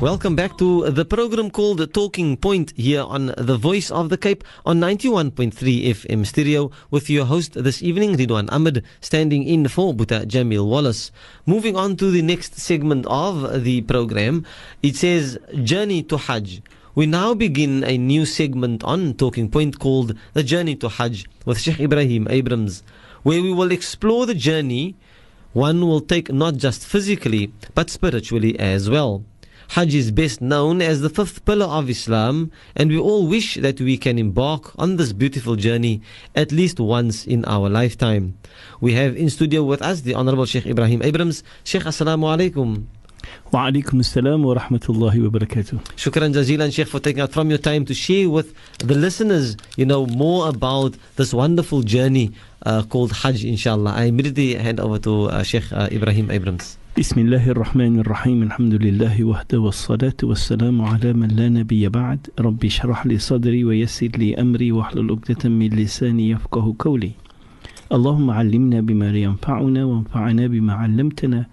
Welcome back to the program called The Talking Point here on The Voice of the Cape on 91.3 FM stereo with your host this evening, Ridwan Ahmed, standing in for Buta Jamil Wallace. Moving on to the next segment of the program, it says Journey to Hajj. We now begin a new segment on Talking Point called The Journey to Hajj with Sheikh Ibrahim Abrahams, where we will explore the journey one will take not just physically but spiritually as well. Hajj is best known as the fifth pillar of Islam, and we all wish that we can embark on this beautiful journey at least once in our lifetime. We have in studio with us the Honorable Sheikh Ibrahim Abrahams. Sheikh, Assalamu Alaikum. Wa alaikum assalam wa rahmatullahi wa barakatuh. Shukran jazilan, Sheikh, for taking out from your time to share with the listeners, more about this wonderful journey called Hajj, inshallah. I immediately hand over to Sheikh Ibrahim Abrahams. بسم الله الرحمن الرحيم الحمد لله وحده والصلاة والسلام على من لا نبي بعد ربي اشرح لي صدري ويسر لي أمري واحلل عقدة من لساني يفقه قولي اللهم علمنا بما ينفعنا وانفعنا بما علمتنا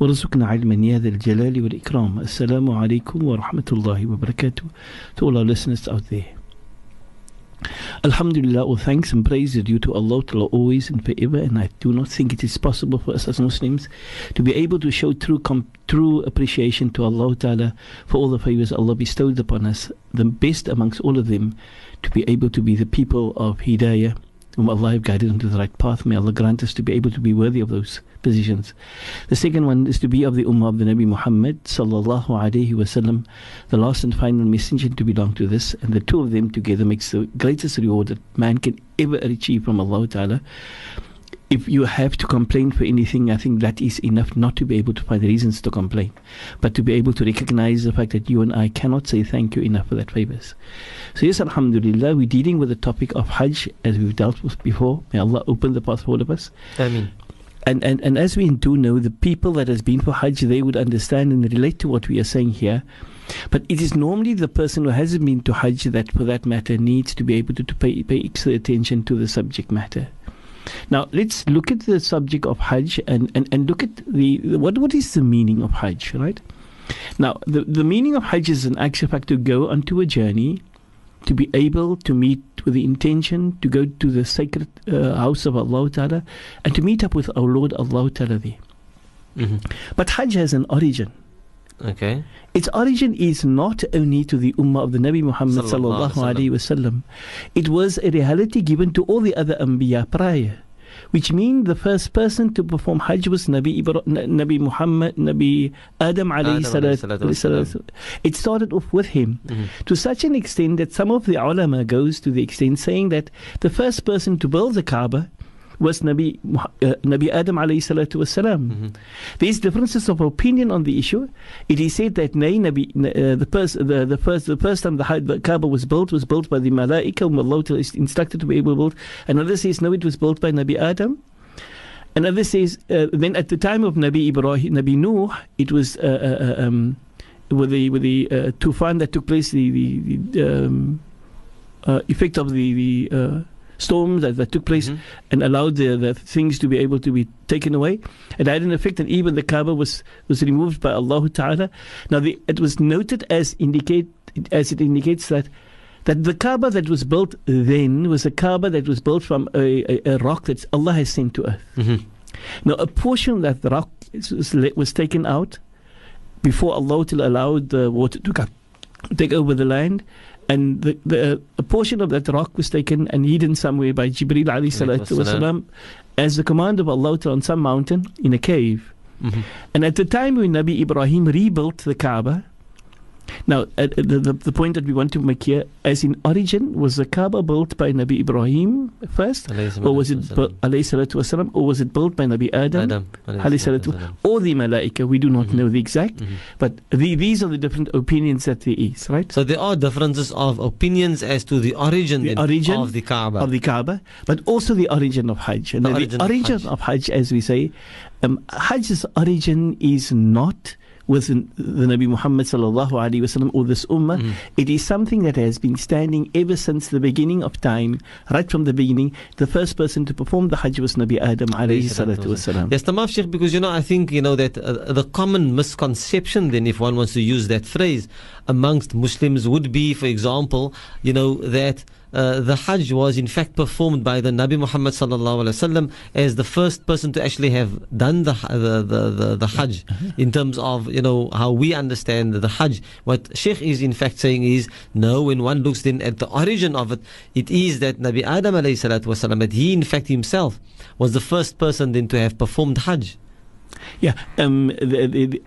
ورزقنا علما يا ذا الجلال والإكرام السلام عليكم ورحمة الله وبركاته. To all our listeners out there, Alhamdulillah, all thanks and praise are due to Allah always and forever, and I do not think it is possible for us as Muslims to be able to show true appreciation to Allah Ta'ala for all the favors Allah bestowed upon us, the best amongst all of them, to be able to be the people of Hidayah, whom Allah have guided onto the right path. May Allah grant us to be able to be worthy of those positions. The second one is to be of the Ummah of the Nabi Muhammad Sallallahu Alaihi Wasallam, the last and final messenger, to belong to this, and the two of them together makes the greatest reward that man can ever achieve from Allah Ta'ala. If you have to complain for anything, I think that is enough not to be able to find reasons to complain, but to be able to recognize the fact that you and I cannot say thank you enough for that favors. So yes, Alhamdulillah, we're dealing with the topic of Hajj as we've dealt with before. May Allah open the path for all of us. Ameen. And as we do know, the people that has been for Hajj, they would understand and relate to what we are saying here. But it is normally the person who hasn't been to Hajj that, for that matter, needs to be able to pay extra attention to the subject matter. Now, let's look at the subject of Hajj and look at what is the meaning of Hajj, right? Now, the meaning of Hajj is an actual fact to go onto a journey, to be able to meet with the intention, to go to the sacred house of Allah Ta'ala, and to meet up with our Lord Allah Ta'ala there. Mm-hmm. But Hajj has an origin. Okay. Its origin is not only to the Ummah of the Nabi Muhammad Sallallahu Alaihi Wasallam. It was a reality given to all the other Anbiya prior, which means the first person to perform Hajj was Nabi Adam Alayhi Salatu. It started off with him, mm-hmm, to such an extent that some of the ulama goes to the extent saying that the first person to build the Kaaba was Nabi Adam alayhi salatu was salam. Mm-hmm. There's differences of opinion on the issue. It is said that the first time the Kaaba was built by the Malaika, whom Allah is instructed to be able to build. Another says no, it was built by Nabi Adam. Another says then at the time of Nabi Nuh, it was with the tufan that took place, the effect of the storm that took place, mm-hmm, and allowed the things to be able to be taken away. It had an effect, and even the Kaaba was removed by Allah Ta'ala. Now, it was noted as it indicates that the Kaaba that was built then was a Kaaba that was built from a rock that Allah has sent to earth. Mm-hmm. Now, a portion of that rock was taken out before Allah Ta'ala allowed the water to take over the land. And a portion of that rock was taken and hidden somewhere by Jibreel alayhi salatu wasalam as the command of Allah on some mountain in a cave. Mm-hmm. And at the time when Nabi Ibrahim rebuilt the Kaaba, now the point that we want to make here, as in origin, was the Kaaba built by Nabi Ibrahim first, or was it built by Nabi Adam or the Malaika? We do not, mm-hmm, know the exact, mm-hmm, but these are the different opinions that there is, right? So there are differences of opinions as to the origin of the Kaaba, but also the origin of Hajj. And the origin of Hajj, as we say, Hajj's origin is not with the Nabi Muhammad sallallahu alaihi wasallam or this ummah. It is something that has been standing ever since the beginning of time. Right from the beginning, the first person to perform the Hajj was Nabi Adam alayhi salatu wasalam. Yes, Tamam Sheikh, because I think that the common misconception then, if one wants to use that phrase, amongst Muslims would be, for example, that the Hajj was in fact performed by the Nabi Muhammad sallallahu alaihi wasallam as the first person to actually have done the Hajj, in terms of how we understand the Hajj. What Sheikh is in fact saying is, no, when one looks then at the origin of it, it is that Nabi Adam alayhi salatu wasallam, that he in fact himself was the first person then to have performed Hajj. Yeah, the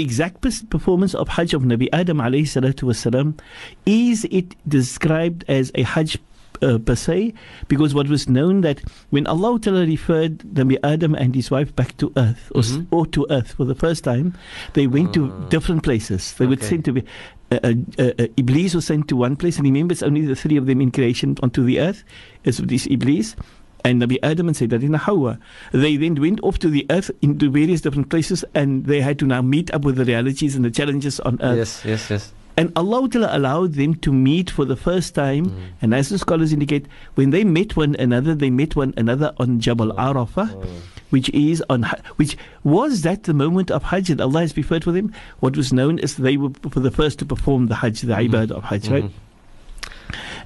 exact performance of Hajj of Nabi Adam alayhi salatu wasalam, is it described as a Hajj per se? Because what was known that when Allah Ta'ala referred Nabi Adam and his wife back to earth, or to earth for the first time, they went to different places. They would send to be Iblis was sent to one place, and remember it's only the three of them in creation onto the earth, as this Iblis and Nabi Adam and Sayyidatina Hawa. They then went off to the earth into various different places, and they had to now meet up with the realities and the challenges on earth. Yes. And Allah Ta'ala allowed them to meet for the first time, and as the scholars indicate, when they met one another, on Jabal Arafah, which was that the moment of Hajj that Allah has preferred for them, what was known as they were for the first to perform the Hajj, the ibadah of Hajj, right?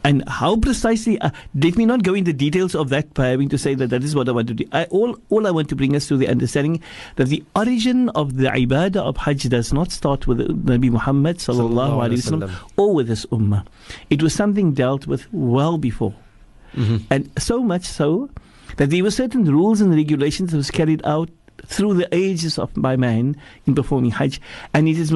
And how precisely, let me not go into details of that by having to say that that is what I want to do. All I want to bring us to the understanding that the origin of the ibadah of Hajj does not start with Nabi Muhammad sallallahu alaihi wasallam or with his ummah. It was something dealt with well before. And so much so that there were certain rules and regulations that was carried out through the ages of by man in performing Hajj, and it is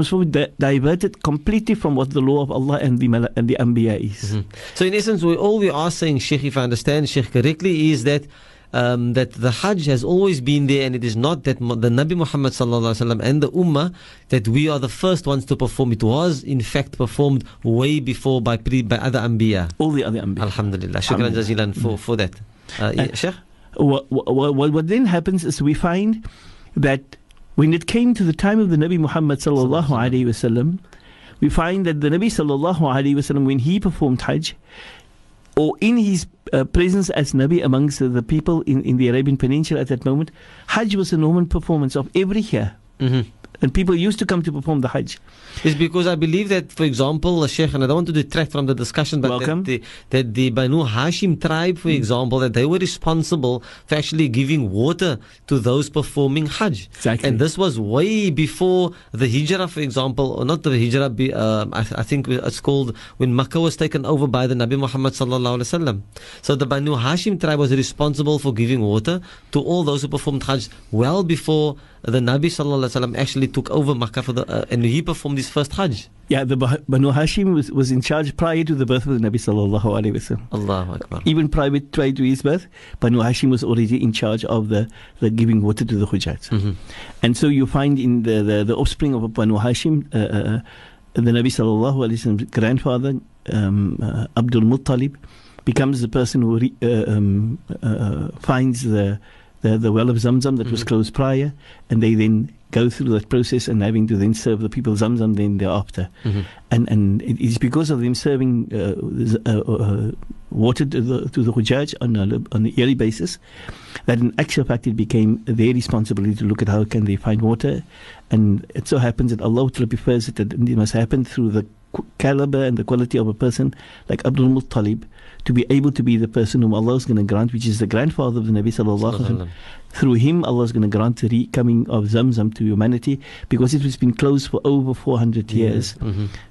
diverted completely from what the law of Allah and the Anbiya is. So in essence, we are saying, Sheikh, if I understand Sheikh correctly, is that that the Hajj has always been there, and it is not that the Nabi Muhammad sallallahu alaihi wasallam and the Ummah that we are the first ones to perform. It was in fact performed way before by other Anbiya, all the other Anbiya. Alhamdulillah, shukran jazilan for that, Sheikh. What then happens is we find that when it came to the time of the Nabi Muhammad sallallahu alaihi wasallam, we find that the Nabi sallallahu alaihi wasallam, when he performed Hajj, or in his presence as Nabi amongst the people in the Arabian Peninsula at that moment, Hajj was a normal performance of every year. And people used to come to perform the Hajj. It's because I believe that, for example, Sheikh, and I don't want to detract from the discussion, but that the Banu Hashim tribe, for example, that they were responsible for actually giving water to those performing Hajj. Exactly. And this was way before the Hijrah, for example, or not the Hijrah, I think it's called when Makkah was taken over by the Nabi Muhammad sallallahu alaihi wasallam. So the Banu Hashim tribe was responsible for giving water to all those who performed Hajj well before the Nabi sallallahu alaihi wasallam actually took over Makkah for the, and he performed his first Hajj. Yeah, the Banu Hashim was in charge prior to the birth of the Nabi sallallahu alaihi wasallam. Allahu Akbar. Even prior to his birth, Banu Hashim was already in charge of the giving water to the Hujjat. And so you find in the offspring of Banu Hashim, the Nabi sallallahu alaihi wasallam's grandfather, Abdul Muttalib, becomes the person who finds the well of Zamzam that was closed prior, and they then go through that process and having to then serve the people Zamzam then thereafter. And it is because of them serving water to the Hujjaj on a yearly basis that in actual fact it became their responsibility to look at how can they find water. And it so happens that Allah prefers it that it must happen through the caliber and the quality of a person like Abdul Muttalib to be able to be the person whom Allah is going to grant, which is the grandfather of the Nabi sallallahu alaihi wasallam. Through him, Allah is going to grant the recoming of Zamzam to humanity, because it has been closed for over 400 years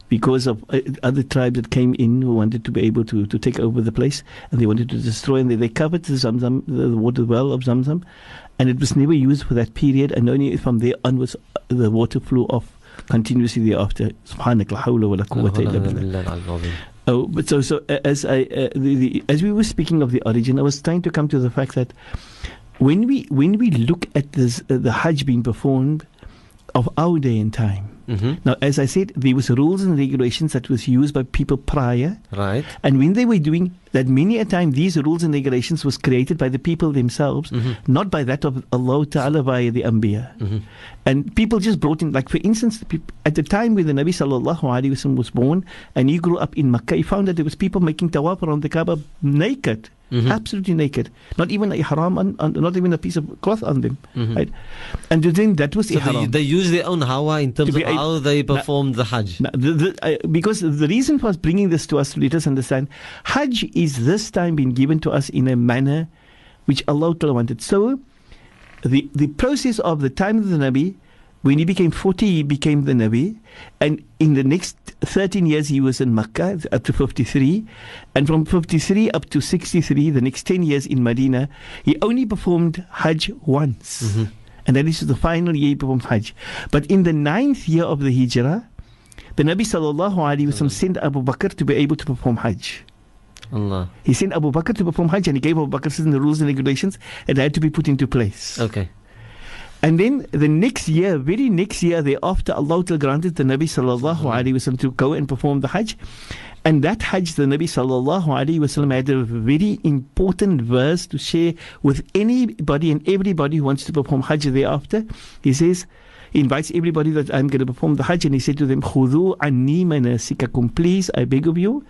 because of other tribes that came in who wanted to be able to take over the place, and they wanted to destroy, and they covered the Zamzam, the water well of Zamzam, and it was never used for that period, and only from there onwards the water flew off continuously thereafter. Subhanak la hawla wa la quwwata illa billah. As we were speaking of the origin, I was trying to come to the fact that when we look at this, the Hajj being performed of our day and time. Now, as I said, there was rules and regulations that was used by people prior, right? And when they were doing that many a time these rules and regulations was created by the people themselves, mm-hmm. not by that of Allah Ta'ala, by the Anbiya. Mm-hmm. And people just brought in, like for instance, at the time when the Nabi Sallallahu Alaihi Wasallam was born and he grew up in Makkah, he found that there was people making tawaf around the Kaaba naked, mm-hmm. absolutely naked, not even a ihram, not even a piece of cloth on them. Mm-hmm. Right? And then that was so ihram. They used their own hawa in terms of how they performed the Hajj. Because the reason for us bringing this to us, let us understand, Hajj is this time being given to us in a manner which Allah Ta'ala wanted. So the process of the time of the Nabi, when he became 40, he became the Nabi, and in the next 13 years he was in Makkah up to 53, and from 53 up to 63, the next 10 years in Medina, he only performed Hajj once, mm-hmm. and that is the final year he performed Hajj. But in the 9th year of the Hijrah, the Nabi Sallallahu Alaihi Wasallam sent Abu Bakr to be able to perform Hajj. Allah. He sent Abu Bakr to perform Hajj, and he gave Abu Bakr certain rules and regulations that had to be put into place. Okay. And then the next year, very next year thereafter, Allah granted the Nabi Sallallahu Alaihi Wasallam to go and perform the Hajj. And that Hajj, the Nabi Sallallahu Alaihi Wasallam had a very important verse to share with anybody and everybody who wants to perform Hajj thereafter. He says, he invites everybody that I'm going to perform the Hajj, and he said to them, Khudhu anni manasikakum, please, I beg of you,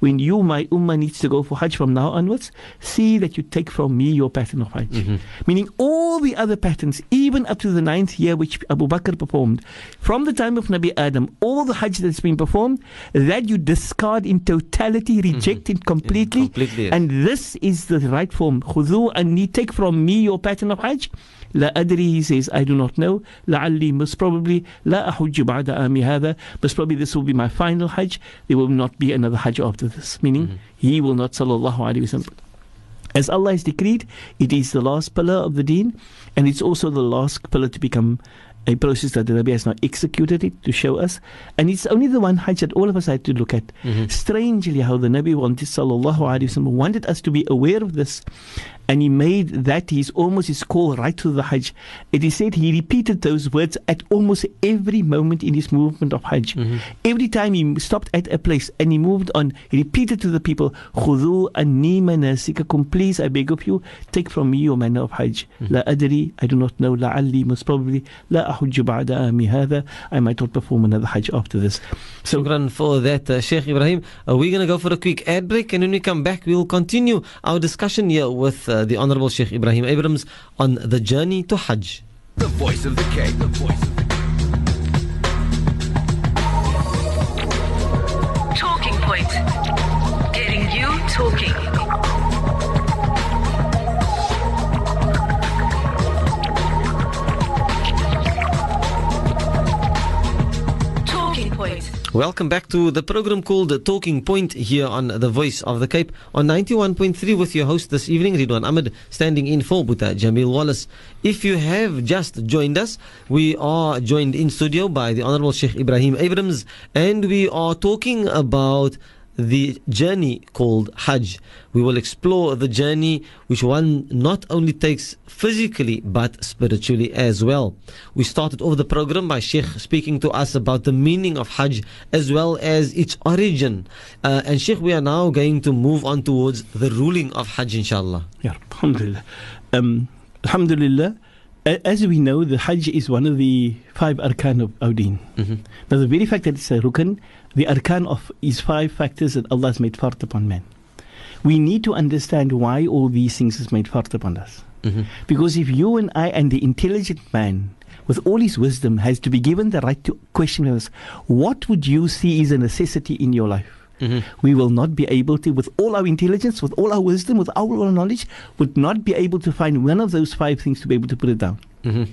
when you, my ummah, needs to go for Hajj from now onwards, see that you take from me your pattern of Hajj. Mm-hmm. Meaning all the other patterns, even up to the 9th year which Abu Bakr performed, from the time of Nabi Adam, all the Hajj that's been performed, that you discard in totality, reject mm-hmm. it completely. Yeah, completely, yes. And this is the right form. Khudhu anni, take from me your pattern of Hajj. La adri, he says, I do not know. La'alli, most probably. La ahujju ba'da ami hadha, most probably this will be my final Hajj. There will not be another Hajj after this. Meaning, mm-hmm. he will not, Sallallahu Alaihi Wasallam. As Allah has decreed, it is the last pillar of the deen, and it's also the last pillar to become a process that the Nabi has now executed it to show us. And it's only the one Hajj that all of us had to look at. Mm-hmm. Strangely, how the Nabi wanted, Sallallahu Alaihi Wasallam, wanted us to be aware of this. And he made that his call right to the Hajj. It is said he repeated those words at almost every moment in his movement of Hajj. Mm-hmm. Every time he stopped at a place and he moved on, he repeated to the people, Khudhu anni manasikakum, please, I beg of you, take from me your manner of Hajj. Mm-hmm. La adri, I do not know. La alli, most probably. La ahujju ba'da ami hadha, I might not perform another Hajj after this. So, Shukran for that, Sheikh Ibrahim. We're going to go for a quick ad break, and when we come back, we'll continue our discussion here with the Honorable Sheikh Ibrahim Abrahams on the Journey to Hajj. The Voice of the Cape. The Voice of the Cape. Talking Point. Getting you talking. Talking Point. Welcome back to the program called Talking Point here on The Voice of the Cape on 91.3 with your host this evening, Ridwan Ahmed, standing in for Buta Jamil Wallace. If you have just joined us, we are joined in studio by the Honorable Sheikh Ibrahim Abrahams, and we are talking about the journey called Hajj. We will explore the journey which one not only takes physically but spiritually as well. We started over the program by Sheikh speaking to us about the meaning of Hajj as well as its origin. And Sheikh, we are now going to move on towards the ruling of Hajj, inshallah. Yeah, alhamdulillah. Alhamdulillah. As we know, the Hajj is one of the 5 arkan of our deen. Mm-hmm. Now, the very fact that it's a rukn, the arkan of is 5 factors that Allah has made fard upon man. We need to understand why all these things is made fard upon us. Mm-hmm. Because if you and I and the intelligent man, with all his wisdom, has to be given the right to question us, what would you see is a necessity in your life? Mm-hmm. We will not be able to, with all our intelligence, with all our wisdom, with all our knowledge, would not be able to find one of those 5 things to be able to put it down. Mm-hmm.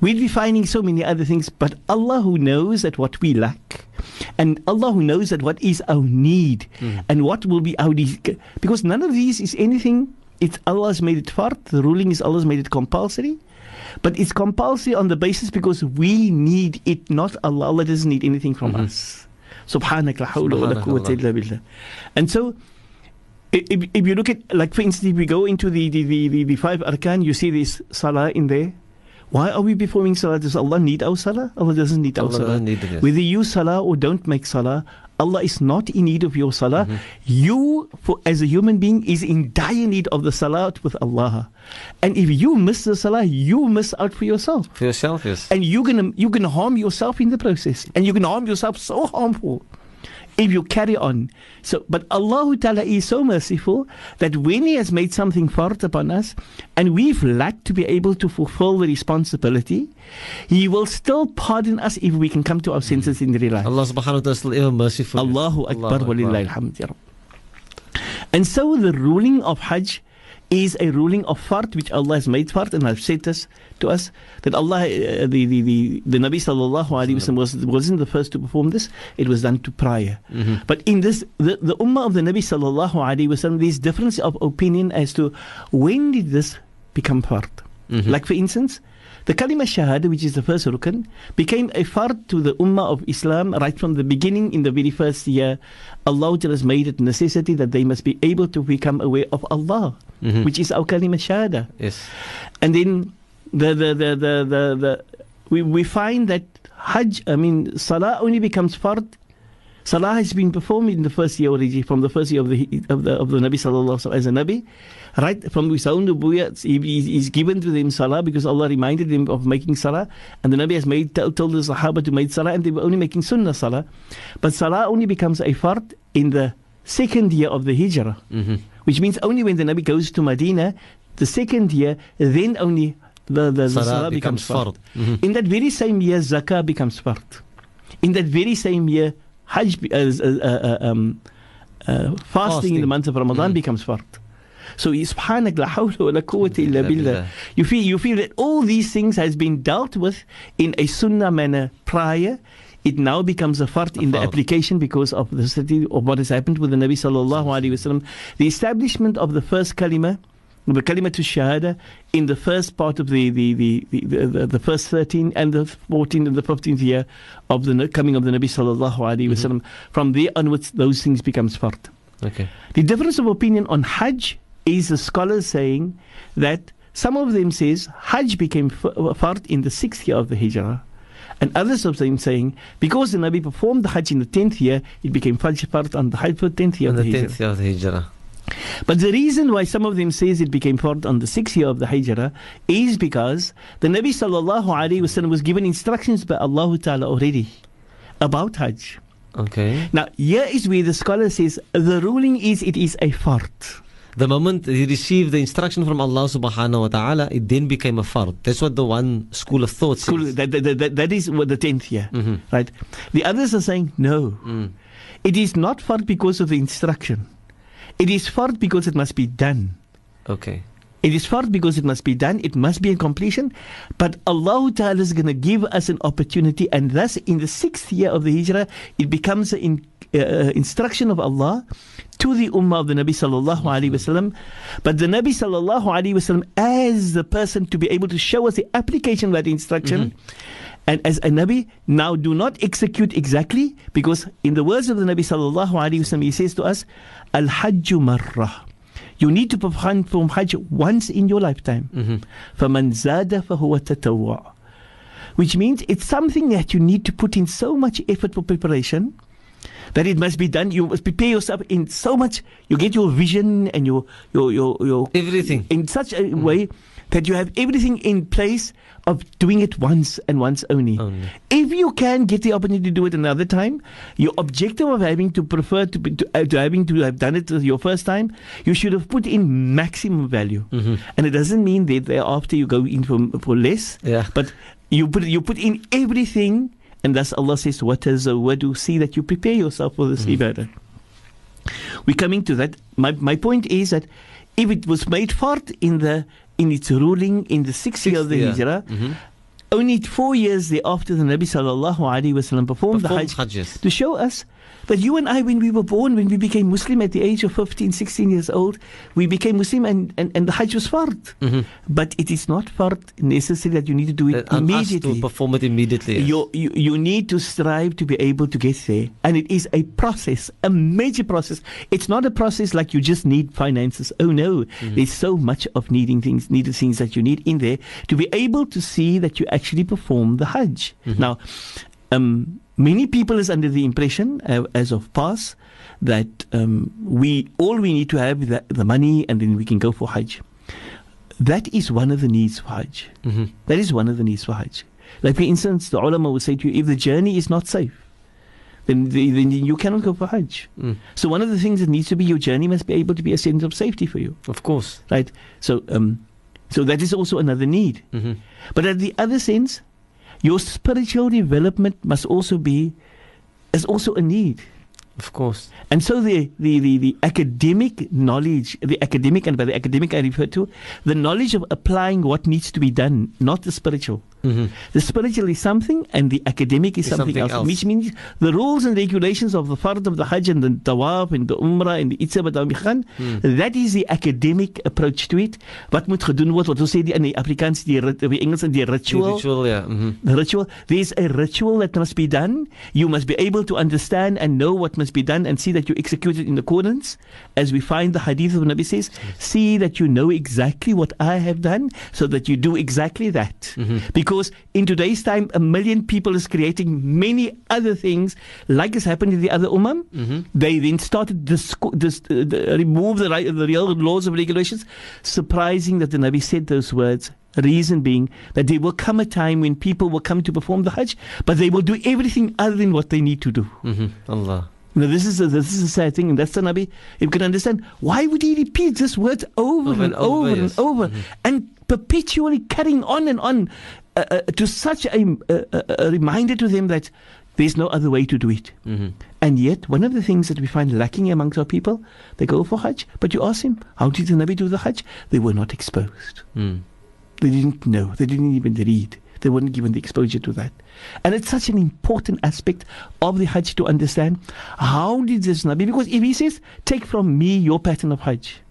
We'd be finding so many other things, but Allah who knows that what we lack, and Allah who knows that what is our need, mm-hmm. and what will be our need, because none of these is anything. It's Allah's made it fard, the ruling is Allah's made it compulsory. But it's compulsory on the basis because we need it, not Allah. Allah doesn't need anything from mm-hmm. us. Subhanak la hawla wa la quwwata illa billah. And so, if you look at, like for instance, if we go into the 5 arkan, you see this salah in there. Why are we performing salah? Does Allah need our salah? Allah doesn't need our salah. Whether you salah or don't make salah, Allah is not in need of your salah. You, as a human being, is in dire need of the salah with Allah. And if you miss the salah, you miss out for yourself. For yourself, yes. And you're gonna harm yourself in the process. And you can harm yourself so harmful if you carry on. So, but Allah Ta'ala is so merciful that when He has made something fard upon us and we've lacked to be able to fulfill the responsibility, He will still pardon us if we can come to our senses in real life. Allah subhanahu wa ta'ala is still ever merciful. Allahu Akbar wa lillahi alhamd. And so the ruling of Hajj is a ruling of fard which Allah has made fard, and I've said this to us that Allah, the Nabi sallallahu alaihi wasallam wasn't the first to perform this. It was done to prior. But in this, the ummah of the Nabi sallallahu alaihi wasallam, there's difference of opinion as to when did this become fard. Like for instance, the Kalima Shahada, which is the first rukn, became a fard to the Ummah of Islam right from the beginning. In the very first year, Allah has made it necessity that they must be able to become aware of Allah, which is our Kalima Shahada. Yes. And then we find that Hajj, Salah only becomes fard. Salah has been performed in the first year already, from the first year of the Nabi sallallahu alaihi wasallam as a Nabi, right from his own nubuyyah. He is given to them Salah because Allah reminded him of making Salah, and the Nabi has told the Sahaba to make Salah, and they were only making Sunnah Salah. But Salah only becomes a fard in the second year of the Hijrah, which means only when the Nabi goes to Medina, the second year, then only the Salah becomes fard. In that very same year, Zakah becomes fard. In that very same year, Hajj, fasting in the month of Ramadan becomes fard. So, subhanak la hawla wa la quwwata illa billah. You feel that all these things has been dealt with in a sunnah manner prior. It now becomes a fard in the application because of the city of what has happened with the Nabi sallallahu alaihi wasallam. The establishment of the first kalima, the kalima to shahada, in the first part of the first 13 and the 14 and the 15th year of the coming of the Nabi sallallahu alaihi wasallam. From there onwards, those things becomes fard. Okay. The difference of opinion on Hajj is the scholars saying that some of them says Hajj became fard in the 6th year of the Hijrah, and others of them saying because the Nabi performed the Hajj in the 10th year, it became fard on the 10th year of the Hijrah. But the reason why some of them says it became fard on the 6th year of the Hijrah is because the Nabi sallallahu alaihi wasallam was given instructions by Allah Ta'ala already about Hajj. Okay. Now here is where the scholar says the ruling is it is a fard. The moment he received the instruction from Allah subhanahu wa ta'ala, it then became a fard. That's what the one school of thought says. That is what the 10th year, right? The others are saying, no, it is not fard because of the instruction. It is fard because it must be done. Okay. It is fard because it must be done. It must be in completion. But Allah Ta'ala is going to give us an opportunity. And thus, in the 6th year of the Hijrah, it becomes an instruction of Allah to the Ummah of the Nabi Sallallahu Alaihi Wasallam. But the Nabi Sallallahu Alaihi Wasallam, as the person to be able to show us the application of that instruction, and as a Nabi, now do not execute exactly, because in the words of the Nabi sallallahu alaihi wasallam, he says to us, Al Hajju marra. You need to perform Hajj once in your lifetime. فَمَنْ زَادَ فَهُوَ تَتَوَّعَ. Which means it's something that you need to put in so much effort for preparation that it must be done. You must prepare yourself in so much. You get your vision and your everything in such a way that you have everything in place of doing it once and once only. If you can get the opportunity to do it another time, your objective of having to have done it your first time, you should have put in maximum value. And it doesn't mean that thereafter you go in for less, but you put in everything, and thus Allah says, see that you prepare yourself for this ibadah. We're coming to that. My point is that if it was made fard in its ruling in the 6th year of the Hijrah, only 4 years thereafter the Nabi sallallahu alaihi wasallam performed the Hajj to show us But you and I, when we were born, when we became Muslim at the age of 15, 16 years old, we became Muslim and the Hajj was fard. Mm-hmm. But it is not fard necessarily that you need to do it immediately. To perform it immediately. Yes. You need to strive to be able to get there. And it is a process, a major process. It's not a process like you just need finances. Oh no, mm-hmm. There's so much of needed things that you need in there to be able to see that you actually perform the Hajj. Mm-hmm. Now, many people is under the impression, as of past, that we need to have the money, and then we can go for Hajj. That is one of the needs for Hajj. Mm-hmm. That is one of the needs for Hajj. Like for instance, the ulama will say to you, if the journey is not safe, then you cannot go for Hajj. Mm. So one of the things that needs to be, your journey must be able to be a sense of safety for you. Of course, right. So that is also another need. Mm-hmm. But at the other sense, your spiritual development is also a need. Of course. And so the academic knowledge, and by the academic I refer to, the knowledge of applying what needs to be done, not the spiritual. Mm-hmm. The spiritual is something and the academic is something else, which means the rules and regulations of the fard of the Hajj and the tawaf and the umrah and the itsab and that is the academic approach to it. Wat moet gedoen word, wat ons sê in die Afrikaans, die Engels, die ritual. The ritual. There is a ritual that must be done. You must be able to understand and know what must be done and see that you execute it in accordance. As we find the hadith of Nabi says, see that you know exactly what I have done so that you do exactly that. Mm-hmm. Because in today's time, 1 million people is creating many other things, like has happened in the other ummah. Mm-hmm. They then started to remove the real laws and regulations. Surprising that the Nabi said those words. Reason being that there will come a time when people will come to perform the Hajj, but they will do everything other than what they need to do. Mm-hmm. Allah. Now, this is a sad thing, and that's the Nabi. You can understand why would he repeat this word over and over, mm-hmm. and perpetually carrying on and on. To such a reminder to them that there's no other way to do it. Mm-hmm. And yet, one of the things that we find lacking amongst our people, they go for Hajj, but you ask them, how did the Nabi do the Hajj? They were not exposed. Mm. They didn't know. They didn't even read. They weren't given the exposure to that. And it's such an important aspect of the Hajj to understand, how did this Nabi, because if he says, take from me your pattern of Hajj,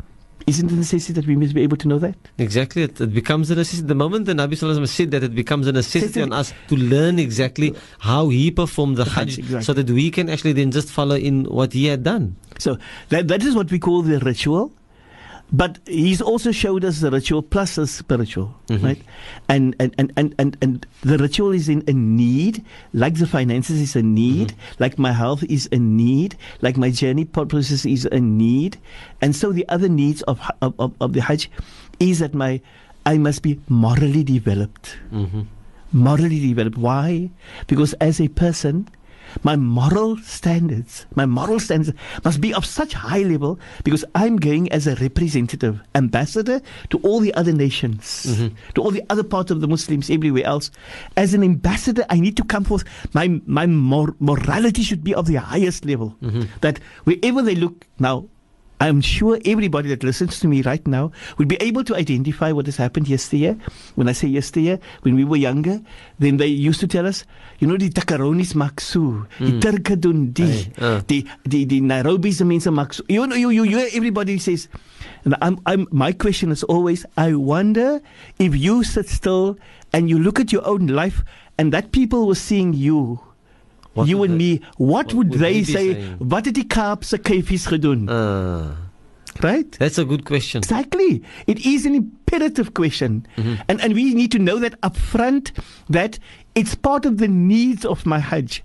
isn't it a necessity that we must be able to know that? Exactly. It becomes a necessity. The moment the Nabi Sallallahu Alaihi Wasallam said that, it becomes a necessity on us to learn exactly how he performed the Hajj, exactly. So that we can actually then just follow in what he had done. So that is what we call the ritual. But he's also showed us the ritual plus the spiritual, mm-hmm. right? And the ritual is in a need, like the finances is a need, mm-hmm. like my health is a need, like my journey process is a need, and so the other needs of the Hajj is that I must be morally developed, mm-hmm. morally developed. Why? Because as a person, my moral standards must be of such high level, because I'm going as a representative, ambassador to all the other nations, mm-hmm. to all the other parts of the Muslims everywhere else. As an ambassador, I need to come forth. My morality should be of the highest level. Mm-hmm. That wherever they look now, I'm sure everybody that listens to me right now will be able to identify what has happened yesteryear. When I say yesteryear, when we were younger, then they used to tell us, you know, the Takaronis maksu, the Turkadundi, the Nairobis means a maksu. You know, you everybody says, and my question is always, I wonder if you sit still and you look at your own life and that people were seeing you. What you and me, what would they say? What did die Kaapse Kafies gedoen? Right? That's a good question. Exactly. It is an imperative question. Mm-hmm. And we need to know that up front, that it's part of the needs of my Hajj.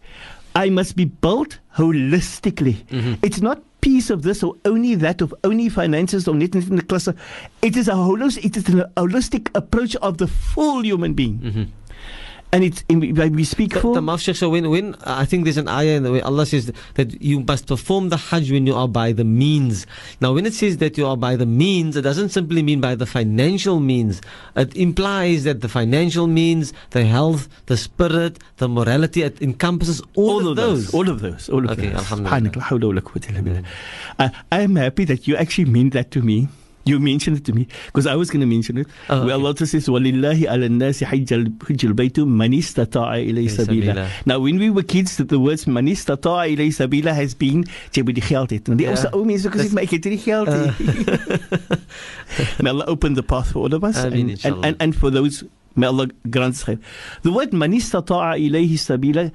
I must be built holistically. Mm-hmm. It's not piece of this or only that, of only finances or net in the cluster. It is a holistic approach of the full human being. Mm-hmm. And it's we speak for the Mafshah. So when I think there's an ayah in the way Allah says that you must perform the Hajj when you are by the means. Now when it says that you are by the means, it doesn't simply mean by the financial means. It implies that the financial means, the health, the spirit, the morality, it encompasses all of those. Alhamdulillah. I am happy that you actually mean that to me. You mentioned it to me because I was going to mention it. Where Allah says, "Walillahi ala nasi hajjal baytu man istata'a ilay sabila." Now, when we were kids, the words "man istata'a ilay sabila" has been "jy moet die geld hê." Die ousa ou mense sê, "Maar ek het nie geld nie." May Allah open the path for all of us, and for those, may Allah grant khair. The word "man istata'a ilay sabila"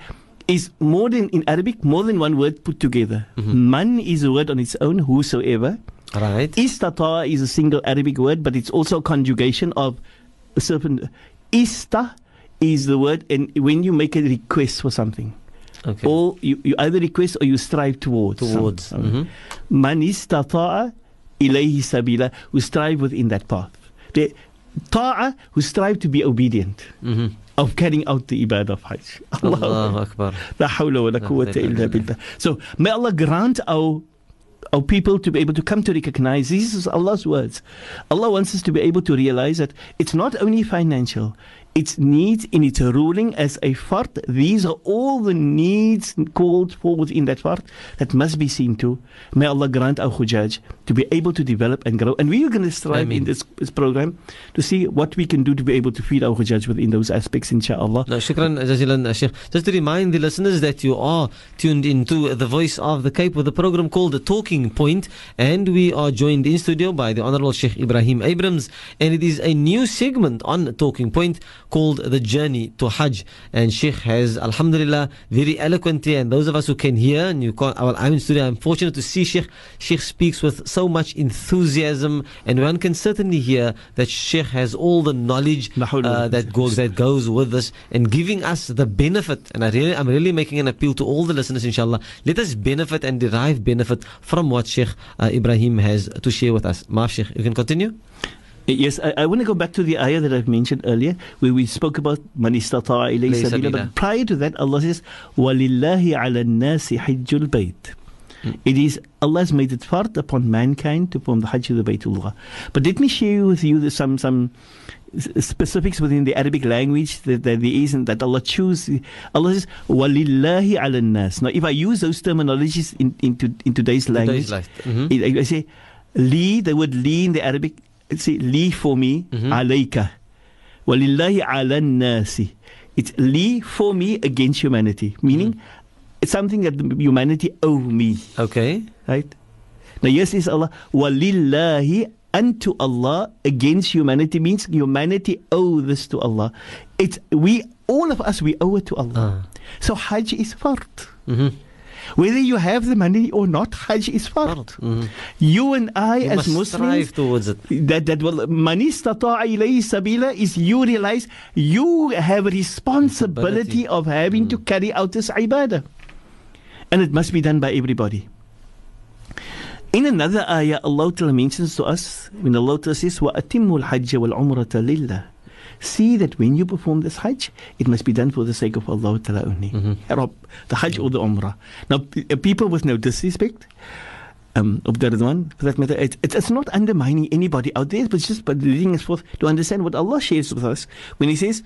is more than in Arabic, more than one word put together. Mm-hmm. Man is a word on its own, whosoever. Right. Istata is a single Arabic word, but it's also a conjugation of a serpent. Ista is the word, and when you make a request for something, okay, or you either request or you strive towards. Mm-hmm. Man istata ilayhi sabila, who strive within that path. The ta'a, who strive to be obedient. Mm-hmm. Of carrying out the ibadah of Hajj. Allahu Akbar. La hawla wa la quwwata illa billah. So may Allah grant our people to be able to come to recognize these is Allah's words. Allah wants us to be able to realize that it's not only financial, its needs in its ruling as a fard. These are all the needs called forward in that fard that must be seen to. May Allah grant our Hujjaj to be able to develop and grow. And we are going to strive in this program to see what we can do to be able to feed our Hujjaj within those aspects, inshaAllah. No, shukran jazilan, Sheikh. Just to remind the listeners that you are tuned into The Voice of the Cape with a program called The Talking Point. And we are joined in studio by the Honorable Sheikh Ibrahim Abrahams. And it is a new segment on Talking Point called The Journey to Hajj. And Sheikh has, alhamdulillah, very eloquently, and those of us who can hear, and you can't, well, I'm in studio, I'm fortunate to see Sheikh. Sheikh speaks with so much enthusiasm, and one can certainly hear that Sheikh has all the knowledge that goes with this, and giving us the benefit. And I'm really making an appeal to all the listeners, inshallah. Let us benefit and derive benefit from what Sheikh Ibrahim has to share with us. Maaf Sheikh, you can continue. Yes, I want to go back to the ayah that I've mentioned earlier, where we spoke about man istata'a ilayhi sabila. But prior to that, Allah says, "Walillahi ala nasi hajjul bayt." It is Allah has made it fard upon mankind to perform the Hajj of the Baytullah. But let me share with you some specifics within the Arabic language that there isn't, that Allah chooses. Allah says, "Walillahi ala nas." Now, if I use those terminologies in today's language, I say, "Li." The word "li" in the Arabic. It's li for me, alayka. Walillahi ala nasi. It's li for me against humanity. Meaning, it's something that humanity owe me. Okay. Right? Now, yes, it's Allah. Walillahi, unto Allah, against humanity, means humanity owe this to Allah. It's all of us, we owe it to Allah. So Hajj is fard. Mm-hmm. Whether you have the money or not, Hajj is fard. Mm-hmm. You and I, you as Muslims, strive towards it. That will man istata'a ilayhi sabila is you realize you have a responsibility of having to carry out this ibadah, and it must be done by everybody. In another ayah, Allah mentions to us when Allah says, "Wa atimul hajj wal umrata lillah." See that when you perform this Hajj, it must be done for the sake of Allah Ta'ala only. The Hajj or the Umrah. Now, people with no disrespect of the Ridwan, for that matter, it's not undermining anybody out there, but it's just leading us forth to understand what Allah shares with us when He says,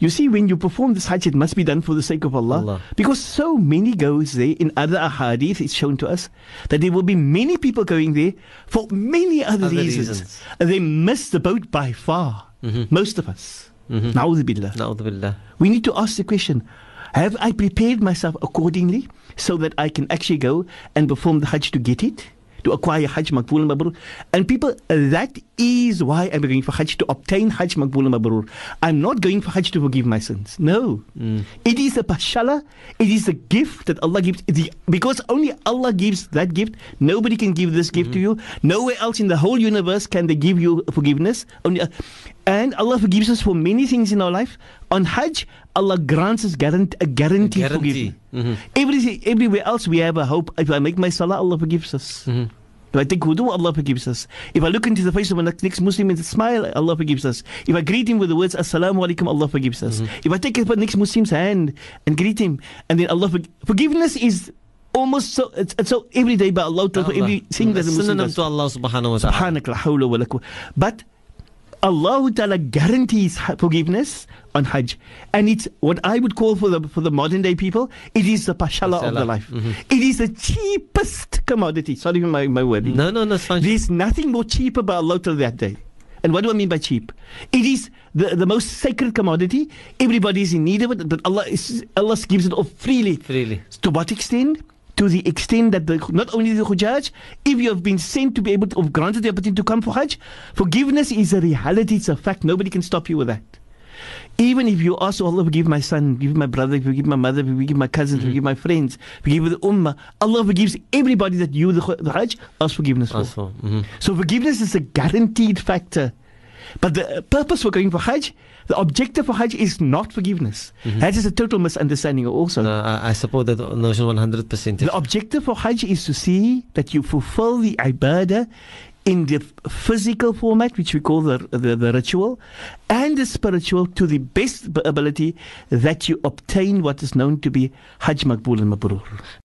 you see, when you perform this Hajj, it must be done for the sake of Allah. Because so many goes there. In other ahadith, it's shown to us that there will be many people going there for many other reasons. And they miss the boat by far. Most of us. Na'udhu billah. We need to ask the question, have I prepared myself accordingly so that I can actually go and perform the Hajj to get it? To acquire Hajj Maqbul and Mabrur. And people, that is why I'm going for Hajj, to obtain Hajj Maqbul and Mabrur. I'm not going for Hajj to forgive my sins. No. It is a pashala. It is a gift that Allah gives. Because only Allah gives that gift. Nobody can give this gift to you. Nowhere else in the whole universe can they give you forgiveness. And Allah forgives us for many things in our life. On Hajj, Allah grants us a guarantee of forgiveness. Everywhere else we have a hope. If I make my salah, Allah forgives us. If I take wudu, Allah forgives us. If I look into the face of my next Muslim and smile, Allah forgives us. If I greet him with the words, Assalamu alaikum, Allah forgives us. If I take the next Muslim's hand and greet him, and then Allah forgiveness is almost so, it's so every day by Allah, for everything that a Muslim does. But Allah Ta'ala guarantees forgiveness on Hajj. And it's what I would call for the modern day people, it is the pashala of the life. Mm-hmm. It is the cheapest commodity. Sorry for my wording. No, it's fine. There's nothing more cheap about Allah till that day. And what do I mean by cheap? It is the most sacred commodity. Everybody is in need of it, but Allah gives it off freely. Freely. To what extent? To the extent that not only the Hujjaj, if you have been sent to be able to, granted the opportunity to come for Hajj, forgiveness is a reality, it's a fact. Nobody can stop you with that. Even if you ask Allah, forgive my son, forgive my brother, forgive my mother, forgive my cousins, forgive my friends, forgive the ummah, Allah forgives everybody that you, the Hajj, ask forgiveness for. Mm-hmm. So forgiveness is a guaranteed factor. But the purpose for going for Hajj, the objective for Hajj is not forgiveness. Mm-hmm. That is a total misunderstanding also. I support that notion 100%. The objective for Hajj is to see that you fulfill the ibadah in the physical format, which we call the ritual, and the spiritual to the best ability that you obtain what is known to be Hajj Maqbool and Mabrur.